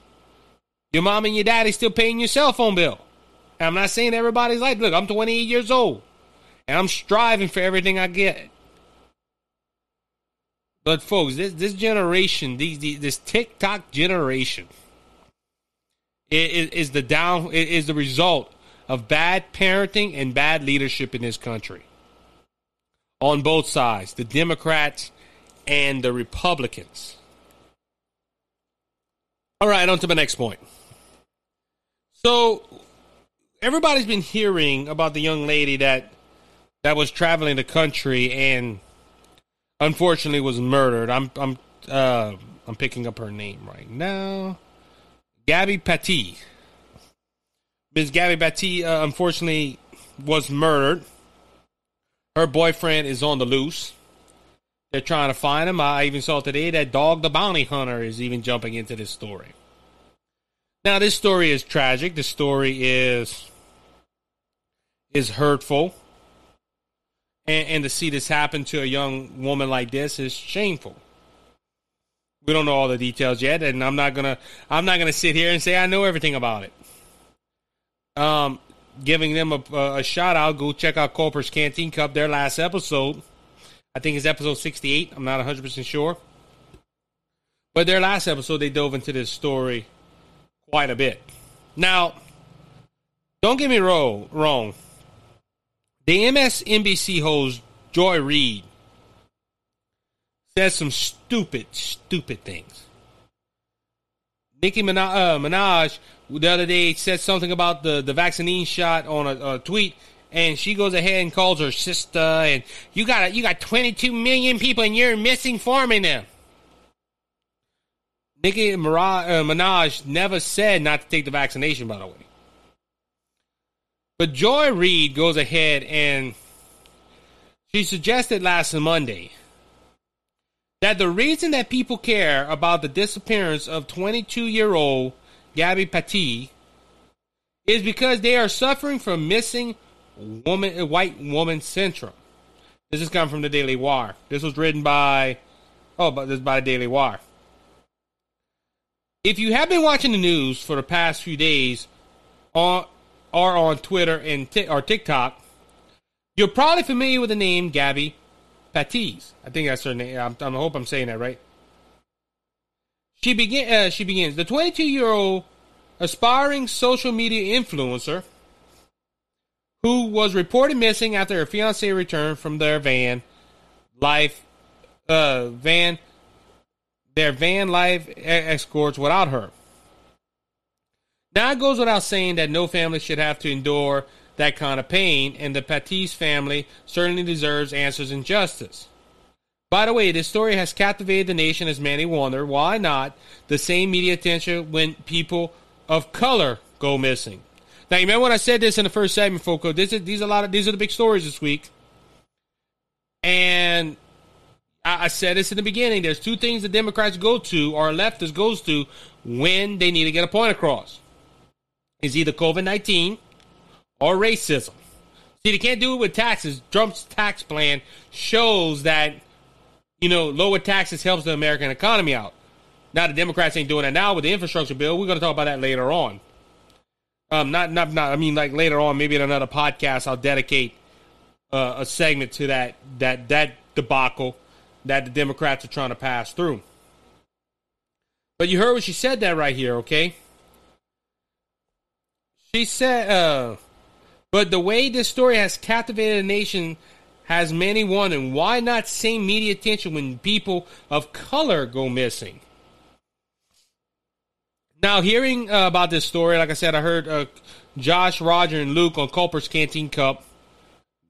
Your mom and your daddy's still paying your cell phone bill. And I'm not saying everybody's like, look, I'm twenty-eight years old, and I'm striving for everything I get. But folks, this this generation, these, these this TikTok generation. Is, is the down is the result of bad parenting and bad leadership in this country on both sides, the Democrats and the Republicans. All right, on to my next point. So everybody's been hearing about the young lady that that was traveling the country and unfortunately was murdered. I'm I'm uh, I'm picking up her name right now. Gabby Petito. Miss Gabby Petito, uh, unfortunately, was murdered. Her boyfriend is on the loose. They're trying to find him. I even saw today that Dog the Bounty Hunter is even jumping into this story. Now, this story is tragic. This story is, is hurtful. And, and to see this happen to a young woman like this is shameful. We don't know all the details yet, and I'm not gonna I'm not gonna sit here and say I know everything about it. Um, giving them a, a shout out. Go check out Corporate's Canteen Cup. Their last episode, I think it's episode sixty-eight. I'm not one hundred percent sure, but their last episode they dove into this story quite a bit. Now, don't get me wrong. The M S N B C host Joy Reid says some stupid, stupid things. Nicki Minaj, uh, Minaj the other day said something about the, the vaccine shot on a, a tweet, and she goes ahead and calls her sister, and you got a, you got twenty-two million people, and you're misinforming them. Nicki Mirage, uh, Minaj never said not to take the vaccination, by the way. But Joy Reid goes ahead, and she suggested last Monday that the reason that people care about the disappearance of twenty-two-year-old Gabby Petito is because they are suffering from missing woman, white woman syndrome. This is coming from the Daily Wire. This was written by, oh, but this is by the Daily Wire. If you have been watching the news for the past few days, on or on Twitter and t- or TikTok, you're probably familiar with the name Gabby Petito. I think that's her name. I'm, I hope I'm saying that right. She begin. Uh, she begins. The twenty-two-year-old aspiring social media influencer who was reported missing after her fiance returned from their van life uh, van their van life escorts without her. Now it goes without saying that no family should have to endure that kind of pain, and the Petito family certainly deserves answers and justice. By the way, this story has captivated the nation as many wonder why not the same media attention when people of color go missing. Now, you remember when I said this in the first segment, Foco? This is these are a lot of these are the big stories this week, and I said this in the beginning. There's two things the Democrats go to, or leftists goes to, when they need to get a point across. It's either COVID nineteen or racism. See, they can't do it with taxes. Trump's tax plan shows that, you know, lower taxes helps the American economy out. Now the Democrats ain't doing that now with the infrastructure bill. We're going to talk about that later on. Um, not, not, not. I mean, like later on, maybe in another podcast, I'll dedicate uh, a segment to that, that, that debacle that the Democrats are trying to pass through. But you heard what she said that right here, okay? She said, uh, but the way this story has captivated the nation has many wondering, why not same media attention when people of color go missing? Now, hearing uh, about this story, like I said, I heard uh, Josh, Roger, and Luke on Culper's Canteen Cup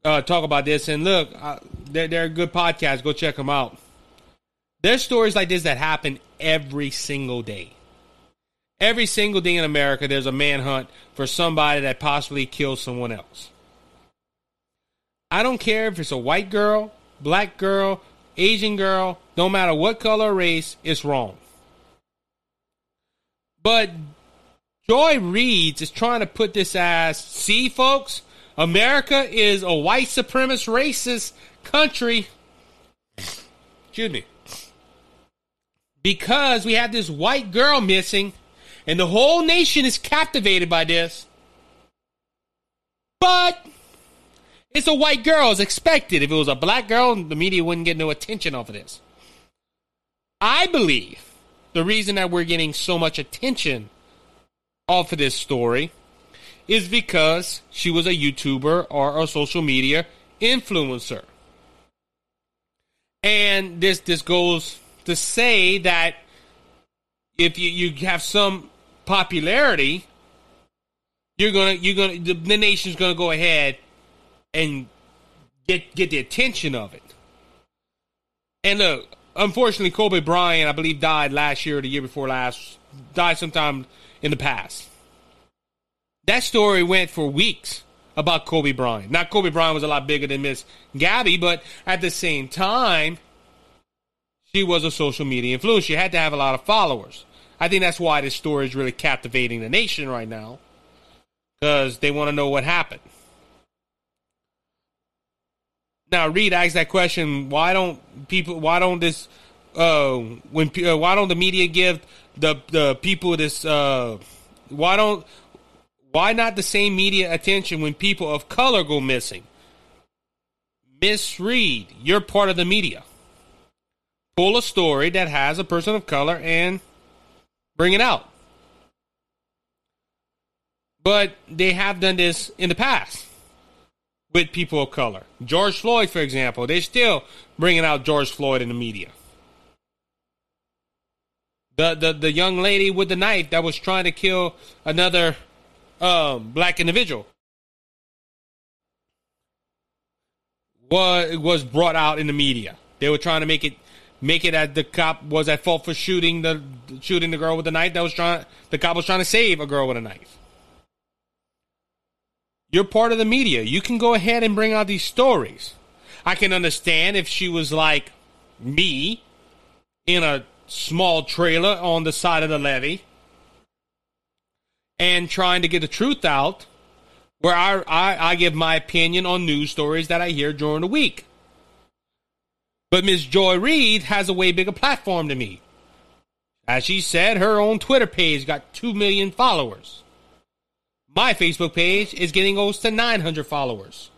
Uh, talk about this, and look, uh, they're, they're a good podcast. Go check them out. There's stories like this that happen every single day. Every single day in America, there's a manhunt for somebody that possibly kills someone else. I don't care if it's a white girl, black girl, Asian girl, no matter what color or race, it's wrong. But Joy Reid is trying to put this as, see, folks, America is a white supremacist, racist country. Excuse me. Because we have this white girl missing, and the whole nation is captivated by this. But it's a white girl. It's expected. If it was a black girl, the media wouldn't get no attention off of this. I believe the reason that we're getting so much attention off of this story is because she was a YouTuber or a social media influencer. And this this goes to say that if you, you have some popularity, you're gonna you're gonna the, the nation's gonna go ahead and get get the attention of it. And look, unfortunately, Kobe Bryant, I believe, died last year or the year before last, died sometime in the past. That story went for weeks about Kobe Bryant. Now, Kobe Bryant was a lot bigger than Miss Gabby, but at the same time, she was a social media influencer. She had to have a lot of followers. I think that's why this story is really captivating the nation right now, because they want to know what happened. Now, Reid asked that question: Why don't people? Why don't this? Uh, when uh, why don't the media give the the people this? Uh, why don't Why not the same media attention when people of color go missing? Miss Reid, you're part of the media. Pull a story that has a person of color and bring it out. But they have done this in the past with people of color. George Floyd, for example, they're still bringing out George Floyd in the media. The, the, the young lady with the knife that was trying to kill another Um, black individual was was brought out in the media. They were trying to make it make it that the cop was at fault for shooting the shooting the girl with the knife. That was trying the cop was trying to save a girl with a knife. You're part of the media. You can go ahead and bring out these stories. I can understand if she was like me in a small trailer on the side of the levee and trying to get the truth out, where I, I, I give my opinion on news stories that I hear during the week. But Miss Joy Reid has a way bigger platform than me. As she said, her own Twitter page got two million followers. My Facebook page is getting close to nine hundred followers.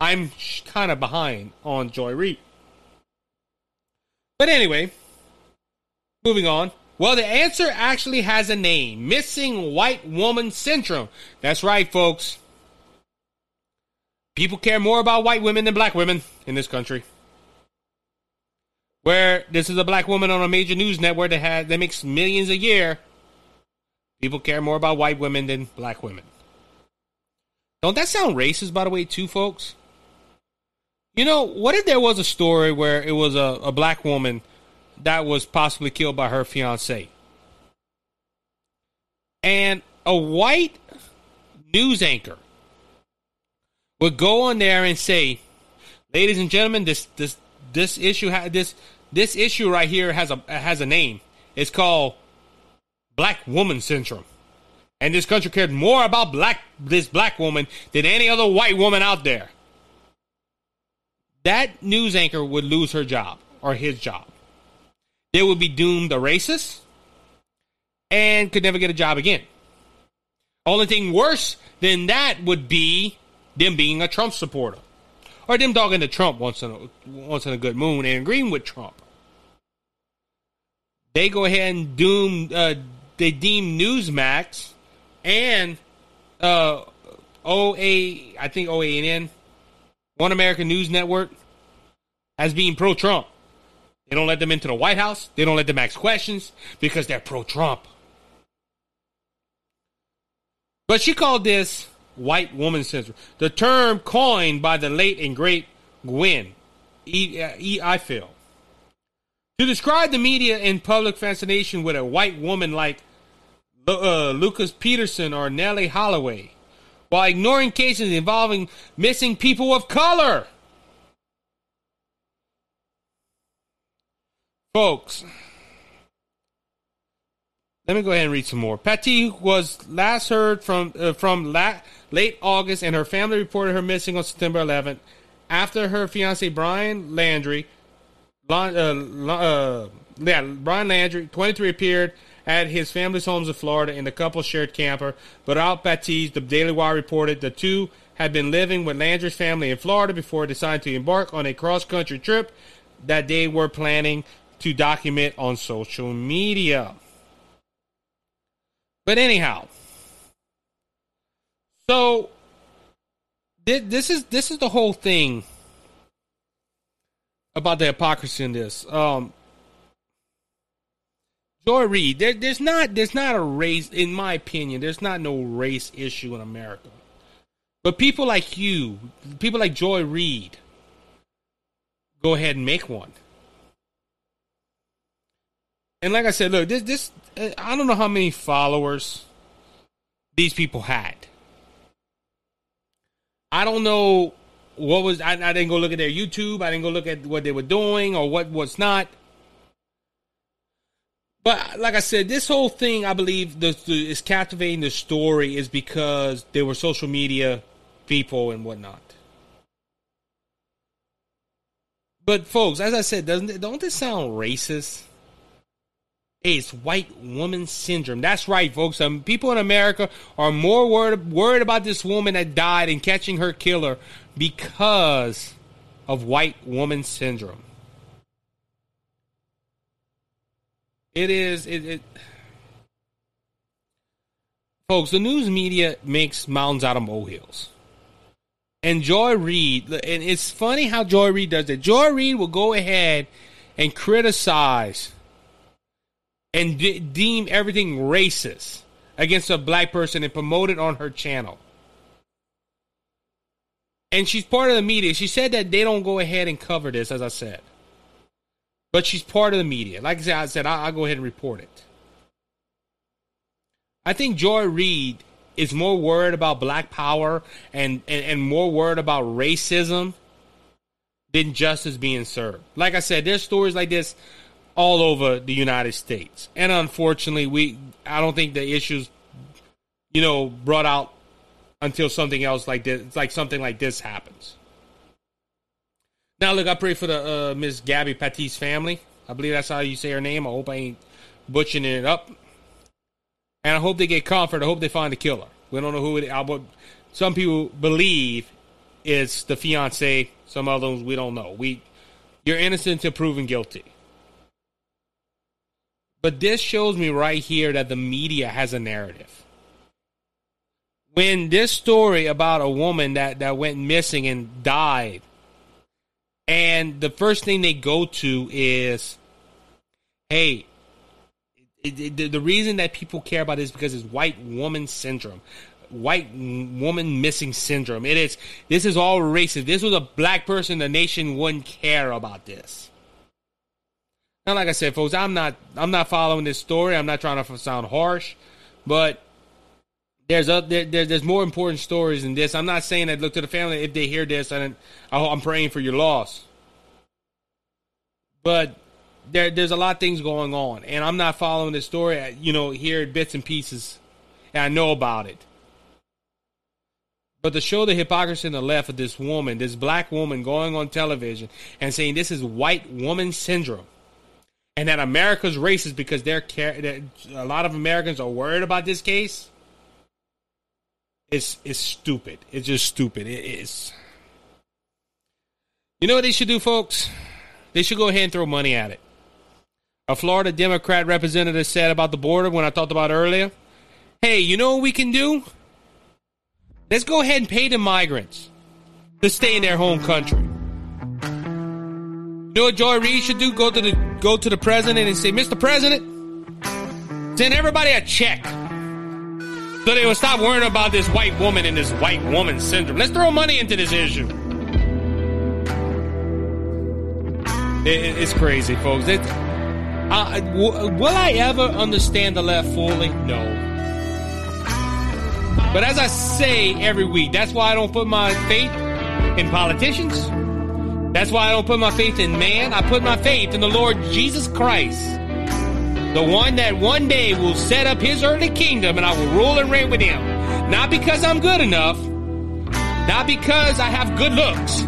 I'm kind of behind on Joy Reid. But anyway, moving on. Well, the answer actually has a name. Missing white woman syndrome. That's right, folks. People care more about white women than black women in this country. Where this is a black woman on a major news network that has that makes millions a year. People care more about white women than black women. Don't that sound racist, by the way, too, folks? You know, what if there was a story where it was a, a black woman that was possibly killed by her fiance, and a white news anchor would go on there and say, ladies and gentlemen, this this this issue ha- this this issue right here has a has a name. It's called Black Woman Syndrome. And this country cared more about black this black woman than any other white woman out there. That news anchor would lose her job or his job. They would be doomed a racist and could never get a job again. Only thing worse than that would be them being a Trump supporter or them dogging to Trump once in a, once in a good moon and agreeing with Trump. They go ahead and doom, uh, they deem Newsmax and uh, O A, I think O A N N, One American News Network, as being pro-Trump. They don't let them into the White House. They don't let them ask questions because they're pro-Trump. But she called this white woman syndrome, the term coined by the late and great Gwen E. e. Ifill, to describe the media and public fascination with a white woman like uh, Lucas Peterson or Nellie Holloway, while ignoring cases involving missing people of color. Folks, let me go ahead and read some more. Patty was last heard from uh, from la- late August, and her family reported her missing on September eleventh after her fiancé Brian Laundrie, La- uh, La- uh, yeah, Brian Laundrie, twenty-three, appeared at his family's homes in Florida, and the couple shared camper. But out Patty's, the Daily Wire reported the two had been living with Landry's family in Florida before deciding to embark on a cross-country trip that they were planning to document on social media. But anyhow, so this is this is the whole thing about the hypocrisy in this. Um, Joy Reid, there, there's not there's not a race, in my opinion. There's not no race issue in America, but people like you, people like Joy Reid, go ahead and make one. And like I said, look, this, this, I don't know how many followers these people had. I don't know what was, I, I didn't go look at their YouTube. I didn't go look at what they were doing or what was not. But like I said, this whole thing, I believe, the, the, is captivating the story is because they were social media people and whatnot. But folks, as I said, doesn't don't this sound racist? It's white woman syndrome. That's right, folks. Um, people in America are more worried, worried about this woman that died and catching her killer because of white woman syndrome. It is... It, it. Folks, the news media makes mountains out of molehills. And Joy Reid... And it's funny how Joy Reid does that. Joy Reid will go ahead and criticize... and de- deem everything racist against a black person and promote it on her channel. And she's part of the media. She said that they don't go ahead and cover this, as I said. But she's part of the media. Like I said, I said I'll, I'll go ahead and report it. I think Joy Reid is more worried about black power and, and, and more worried about racism than justice being served. Like I said, there's stories like this all over the United States. And unfortunately, we I don't think the issues, you know, brought out until something else like this, like something like this happens. Now, look, I pray for the uh, Miss Gabby Petito's family. I believe that's how you say her name. I hope I ain't butchering it up. And I hope they get comfort. I hope they find the killer. We don't know who it is. I, what, some people believe it's the fiance. Some others we don't know. We, you're innocent until proven guilty. But this shows me right here that the media has a narrative. When this story about a woman that, that went missing and died, and the first thing they go to is, hey, it, it, the, the reason that people care about this is because it's white woman syndrome, white woman missing syndrome. It is. This is all racist. This was a black person. The nation wouldn't care about this. Now, like I said, folks, I'm not I'm not following this story. I'm not trying to sound harsh, but there's a, there, there, there's more important stories than this. I'm not saying that, look, to the family, if they hear this, and I'm praying for your loss. But there, there's a lot of things going on, and I'm not following the story. I, you know, hear bits and pieces, and I know about it. But to show the hypocrisy on the left of this woman, this black woman going on television and saying this is white woman syndrome, and that America's racist because they're, they're a lot of Americans are worried about this case. It's it's stupid. It's just stupid. It is. You know what they should do, folks? They should go ahead and throw money at it. A Florida Democrat representative said about the border when I talked about earlier, hey, you know what we can do? Let's go ahead and pay the migrants to stay in their home country. You know what Joy Reid should do? Go to the go to the president and say, Mister President, send everybody a check so they will stop worrying about this white woman and this white woman syndrome. Let's throw money into this issue. It, it's crazy, folks. It, I, w- will I ever understand the left fully? No. But as I say every week, that's why I don't put my faith in politicians. That's why I don't put my faith in man. I put my faith in the Lord Jesus Christ, the one that one day will set up his earthly kingdom, and I will rule and reign with him. Not because I'm good enough, not because I have good looks.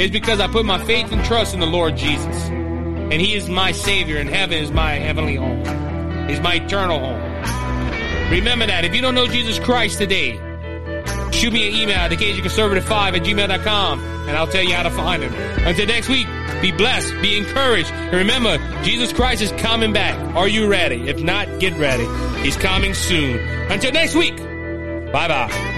It's because I put my faith and trust in the Lord Jesus. And he is my Savior, and heaven is my heavenly home. He's my eternal home. Remember that. If you don't know Jesus Christ today, shoot me an email at the Cajun Conservative five at gmail dot com, and I'll tell you how to find him. Until next week, be blessed, be encouraged, and remember, Jesus Christ is coming back. Are you ready? If not, get ready. He's coming soon. Until next week, bye-bye.